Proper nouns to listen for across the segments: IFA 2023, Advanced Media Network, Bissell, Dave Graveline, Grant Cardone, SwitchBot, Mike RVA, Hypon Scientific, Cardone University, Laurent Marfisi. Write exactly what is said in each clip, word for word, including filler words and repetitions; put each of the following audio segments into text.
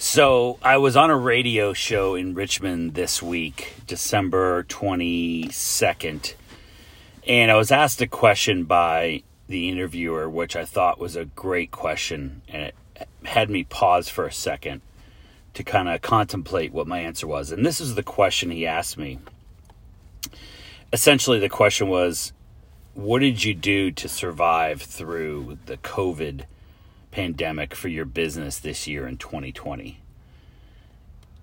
So I was on a radio show in Richmond this week, December twenty-second, and I was asked a question by the interviewer, which I thought was a great question, and it had me pause for a second to kind of contemplate what my answer was. And this is the question he asked me. Essentially, the question was, what did you do to survive through the COVID pandemic for your business this year in twenty twenty?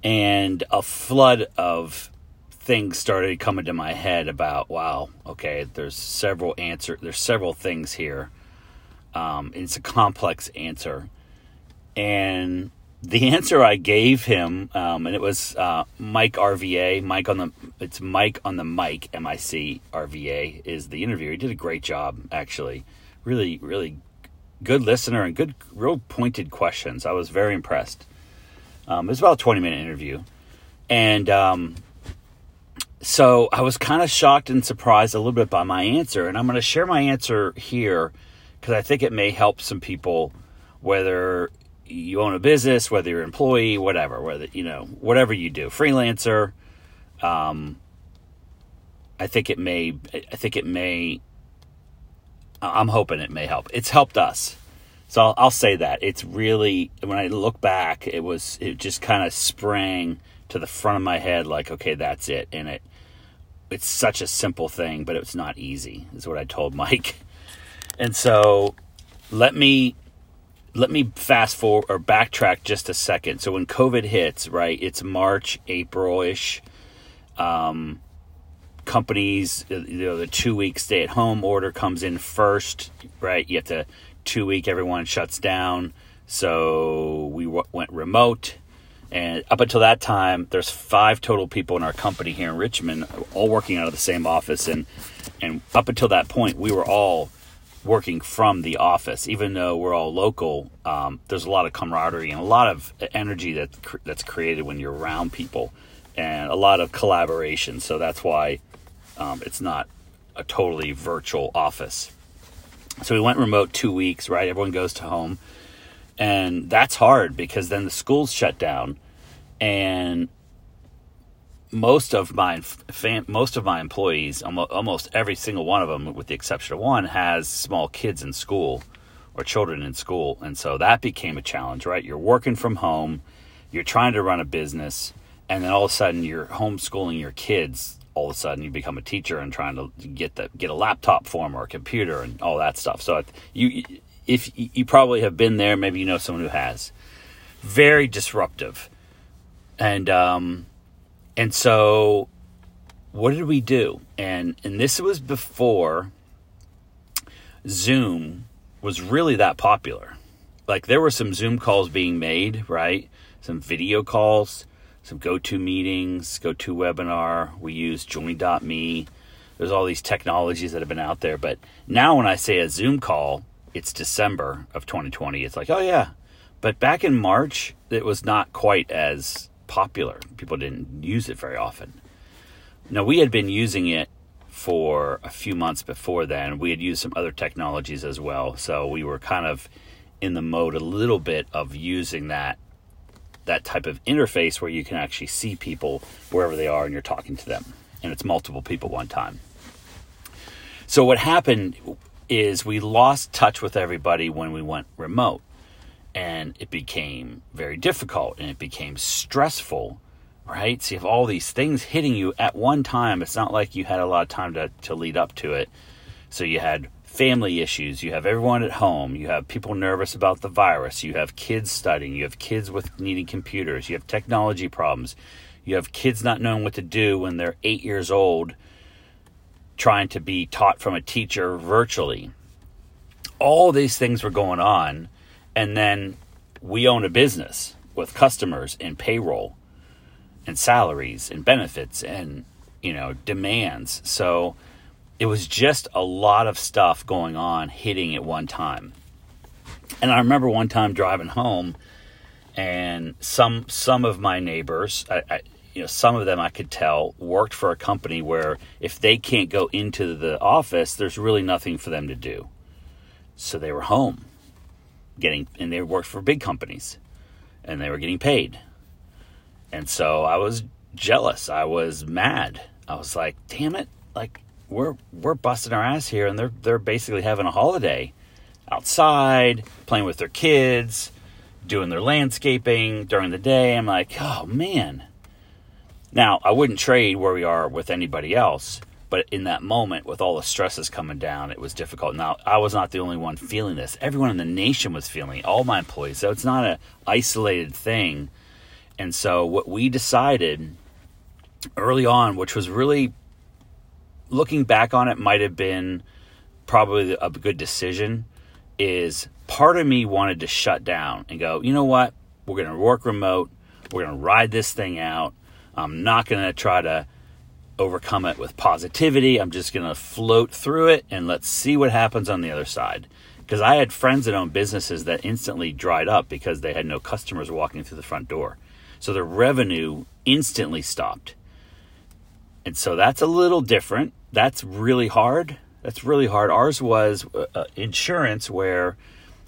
And a flood of things started coming to my head about, wow, okay, there's several answer, there's several things here. Um, it's a complex answer. And the answer I gave him, um, and it was uh, Mike R V A, Mike on the, it's Mike on the mic, M I C, R V A is the interviewer. He did a great job, actually. Really, really good listener and good, real pointed questions. I was very impressed. Um, it was about a twenty-minute interview. And um, so I was kind of shocked and surprised a little bit by my answer. And I'm going to share my answer here because I think it may help some people, whether you own a business, whether you're an employee, whatever, whether, you know, whatever you do, freelancer. Um, I think it may, I think it may, I'm hoping it may help. It's helped us. So I'll, I'll say that it's really, when I look back, it was, it just kind of sprang to the front of my head. Like, okay, that's it. And it, it's such a simple thing, but it's not easy is what I told Mike. And so let me, Let me fast forward or backtrack just a second. So when COVID hits, right, it's March, April-ish. Um, companies, you know, the two-week stay-at-home order comes in first, right? You have to two-week, everyone shuts down. So we w- went remote. And up until that time, there's five total people in our company here in Richmond, all working out of the same office. And, and up until that point, we were all working from the office. Even though we're all local, um, there's a lot of camaraderie and a lot of energy that cr- that's created when you're around people, and a lot of collaboration. So that's why um, it's not a totally virtual office. So we went remote two weeks, right? Everyone goes to home, and that's hard because then the schools shut down, and most of my fam- most of my employees, almost every single one of them, with the exception of one, has small kids in school or children in school. And so that became a challenge, right? You're working from home, you're trying to run a business, and then all of a sudden you're homeschooling your kids. All of a sudden you become a teacher and trying to get the, get a laptop for them or a computer and all that stuff. So if you, if you probably have been there, maybe you know someone who has. Very disruptive. And, um... And so what did we do? And and this was before Zoom was really that popular. Like, there were some Zoom calls being made, right? Some video calls, some GoTo meetings, GoTo webinar. We used join dot me. There's all these technologies that have been out there. But now when I say a Zoom call, it's December of twenty twenty. It's like, oh, yeah. But back in March, it was not quite as popular. People didn't use it very often. Now, we had been using it for a few months before then. We had used some other technologies as well. So we were kind of in the mode a little bit of using that that type of interface where you can actually see people wherever they are and you're talking to them. And it's multiple people one time. So what happened is we lost touch with everybody when we went remote. And it became very difficult, and it became stressful, right? So you have all these things hitting you at one time. It's not like you had a lot of time to, to lead up to it. So you had family issues. You have everyone at home. You have people nervous about the virus. You have kids studying. You have kids with needing computers. You have technology problems. You have kids not knowing what to do when they're eight years old, trying to be taught from a teacher virtually. All these things were going on. And then we own a business with customers and payroll and salaries and benefits and, you know, demands. So it was just a lot of stuff going on hitting at one time. And I remember one time driving home, and some some of my neighbors, I, I, you know, some of them I could tell worked for a company where if they can't go into the office, there's really nothing for them to do. So they were home. Getting and they worked for big companies, and they were getting paid. And so I was jealous. I was mad. I was like, damn it. Like we're, we're busting our ass here, and they're, they're basically having a holiday outside, playing with their kids, doing their landscaping during the day. I'm like, oh man. Now, I wouldn't trade where we are with anybody else, but in that moment, with all the stresses coming down, it was difficult. Now, I was not the only one feeling this. Everyone in the nation was feeling it, all my employees. So it's not an isolated thing. And so what we decided early on, which was really, looking back on it, might have been probably a good decision, is part of me wanted to shut down and go, you know what? We're going to work remote. We're going to ride this thing out. I'm not going to try to overcome it with positivity. I'm just going to float through it and let's see what happens on the other side. Because I had friends that owned businesses that instantly dried up because they had no customers walking through the front door. So their revenue instantly stopped. And so that's a little different. That's really hard. That's really hard. Ours was uh, insurance, where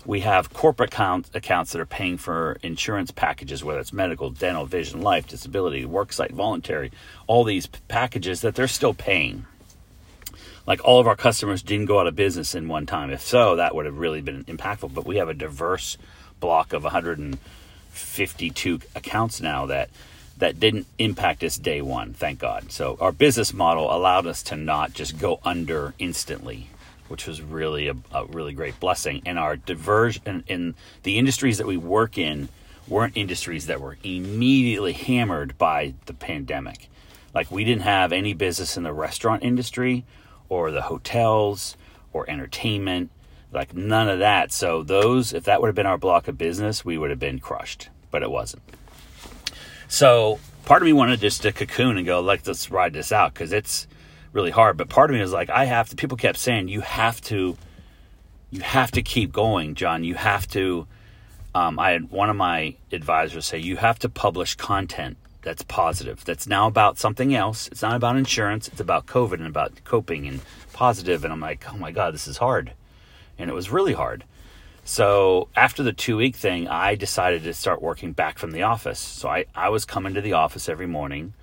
we have corporate account, accounts that are paying for insurance packages, whether it's medical, dental, vision, life, disability, worksite, voluntary, all these p- packages that they're still paying. Like all of our customers didn't go out of business in one time. If so, that would have really been impactful. But we have a diverse block of one hundred fifty-two accounts now that, that didn't impact us day one, thank God. So our business model allowed us to not just go under instantly, which was really a, a really great blessing. And our diversion in, in the industries that we work in weren't industries that were immediately hammered by the pandemic. Like we didn't have any business in the restaurant industry or the hotels or entertainment, like none of that. So those, if that would have been our block of business, we would have been crushed, but it wasn't. So part of me wanted just to cocoon and go, like, let's ride this out because it's really hard. But part of me was like, I have to, people kept saying, you have to, you have to keep going, John. You have to, um, I had one of my advisors say, you have to publish content that's positive. That's now about something else. It's not about insurance. It's about COVID and about coping and positive. And I'm like, oh my God, this is hard. And it was really hard. So after the two week thing, I decided to start working back from the office. So I, I was coming to the office every morning,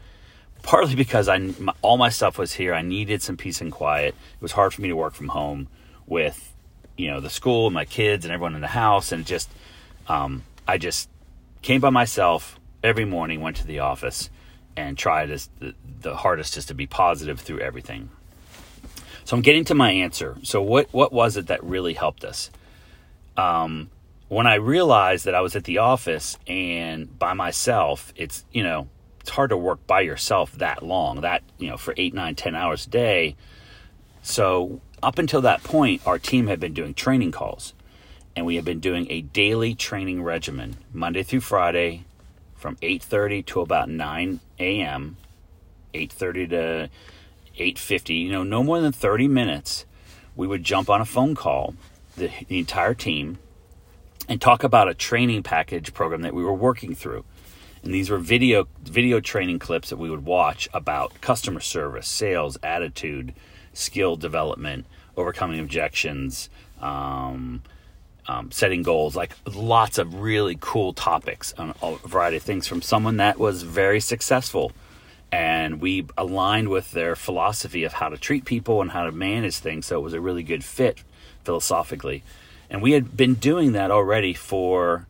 partly because I, my, all my stuff was here. I needed some peace and quiet. It was hard for me to work from home with, you know, the school and my kids and everyone in the house. And it just, um, I just came by myself every morning, went to the office and tried as the, the hardest just to be positive through everything. So I'm getting to my answer. So what, what was it that really helped us? Um, when I realized that I was at the office and by myself, it's, you know, it's hard to work by yourself that long, that, you know, for eight, nine, ten hours a day. So up until that point, our team had been doing training calls, and we had been doing a daily training regimen Monday through Friday from eight thirty to about nine a.m., eight thirty to eight fifty, you know, no more than thirty minutes. We would jump on a phone call, The, the entire team, and talk about a training package program that we were working through. And these were video video training clips that we would watch about customer service, sales, attitude, skill development, overcoming objections, um, um, setting goals, like lots of really cool topics on a variety of things from someone that was very successful. And we aligned with their philosophy of how to treat people and how to manage things. So it was a really good fit philosophically. And we had been doing that already for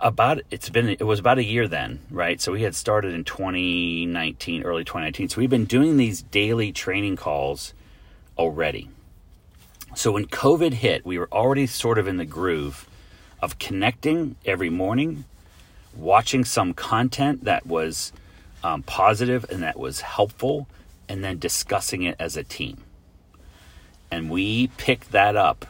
about, it's been, it was about a year then, right? So we had started in twenty nineteen, early twenty nineteen. So we've been doing these daily training calls already. So when COVID hit, we were already sort of in the groove of connecting every morning, watching some content that was Um, positive and that was helpful, and then discussing it as a team. And we picked that up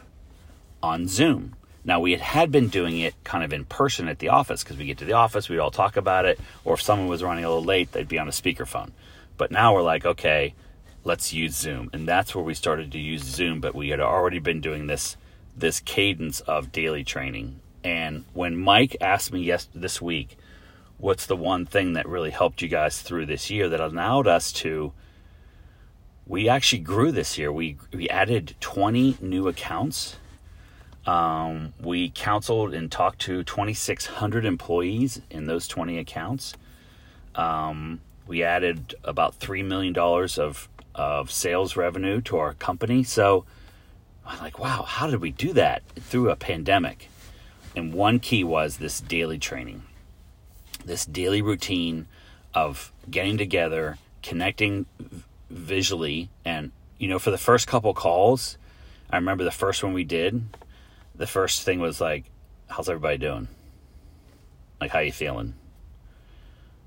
on Zoom. Now, we had, had been doing it kind of in person at the office because we get to the office, we'd all talk about it, or if someone was running a little late, they'd be on a speakerphone. But now we're like, okay, let's use Zoom. And that's where we started to use Zoom, but we had already been doing this this cadence of daily training. And when Mike asked me yes this week, what's the one thing that really helped you guys through this year that allowed us to, we actually grew this year. We we added twenty new accounts. Um, we counseled and talked to twenty-six hundred employees in those twenty accounts. Um, we added about three million dollars of, of sales revenue to our company. So I'm like, wow, how did we do that through a pandemic? And one key was this daily training, this daily routine of getting together, connecting visually. And, you know, for the first couple calls, I remember the first one we did, the first thing was like, how's everybody doing? Like, how you feeling?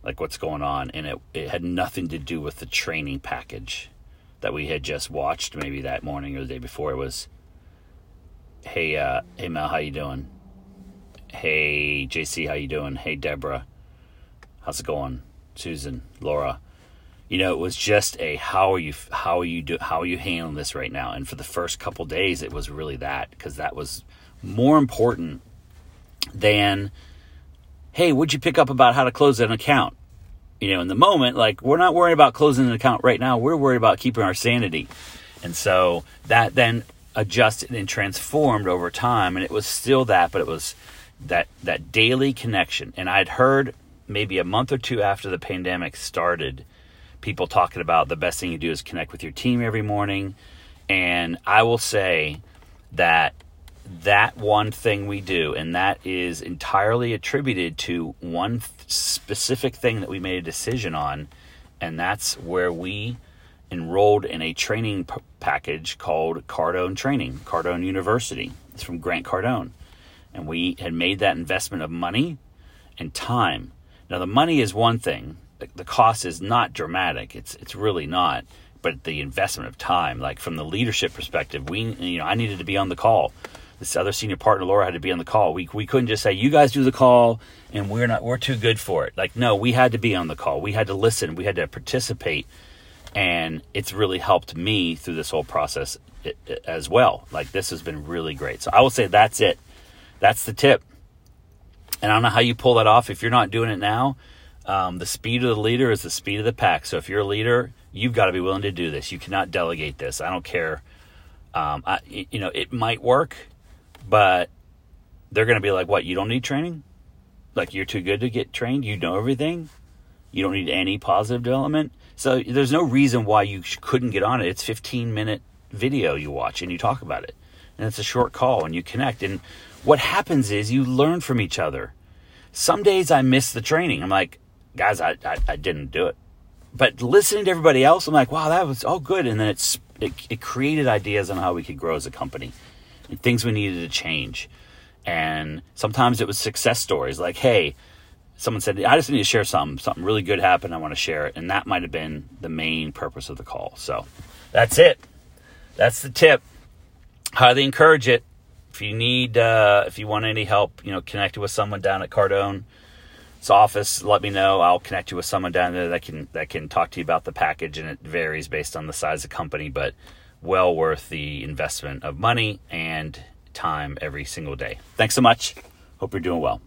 Like, what's going on? And it, it had nothing to do with the training package that we had just watched maybe that morning or the day before. It was, hey, uh, hey, Mel, how you doing? Hey, J C, how you doing? Hey, Deborah, how's it going? Susan, Laura. You know, it was just a how are you how are you do how are you handling this right now? And for the first couple of days, it was really that, because that was more important than, hey, what'd you pick up about how to close an account? You know, in the moment, like, we're not worried about closing an account right now. We're worried about keeping our sanity. And so that then adjusted and transformed over time. And it was still that, but it was that that daily connection. And I'd heard maybe a month or two after the pandemic started, people talking about the best thing you do is connect with your team every morning. And I will say that that one thing we do, and that is entirely attributed to one specific thing that we made a decision on, and that's where we enrolled in a training p- package called Cardone Training, Cardone University. It's from Grant Cardone. And we had made that investment of money and time. Now, the money is one thing. The, the cost is not dramatic. It's it's really not. But the investment of time, like from the leadership perspective, we you know I needed to be on the call. This other senior partner, Laura, had to be on the call. We we couldn't just say, you guys do the call and we're not we're too good for it. Like, no, we had to be on the call. We had to listen. We had to participate. And it's really helped me through this whole process as well. Like, this has been really great. So I will say that's it. That's the tip. And I don't know how you pull that off if you're not doing it now. Um, the speed of the leader is the speed of the pack. So if you're a leader, you've got to be willing to do this. You cannot delegate this. I don't care. Um, I, you know, it might work, but they're going to be like, what, you don't need training? Like, you're too good to get trained. You know everything. You don't need any positive development. So there's no reason why you couldn't get on it. It's fifteen minute video you watch and you talk about it. And it's a short call and you connect. And what happens is you learn from each other. Some days I miss the training. I'm like, guys, I, I, I didn't do it. But listening to everybody else, I'm like, wow, that was all good. And then it's, it, it created ideas on how we could grow as a company and things we needed to change. And sometimes it was success stories. Like, hey, someone said, I just need to share something. Something really good happened. I want to share it. And that might have been the main purpose of the call. So that's it. That's the tip. Highly encourage it. If you need, uh, if you want any help, you know, connect with someone down at Cardone's office. Let me know. I'll connect you with someone down there that can that can talk to you about the package. And it varies based on the size of the company, but well worth the investment of money and time every single day. Thanks so much. Hope you're doing well.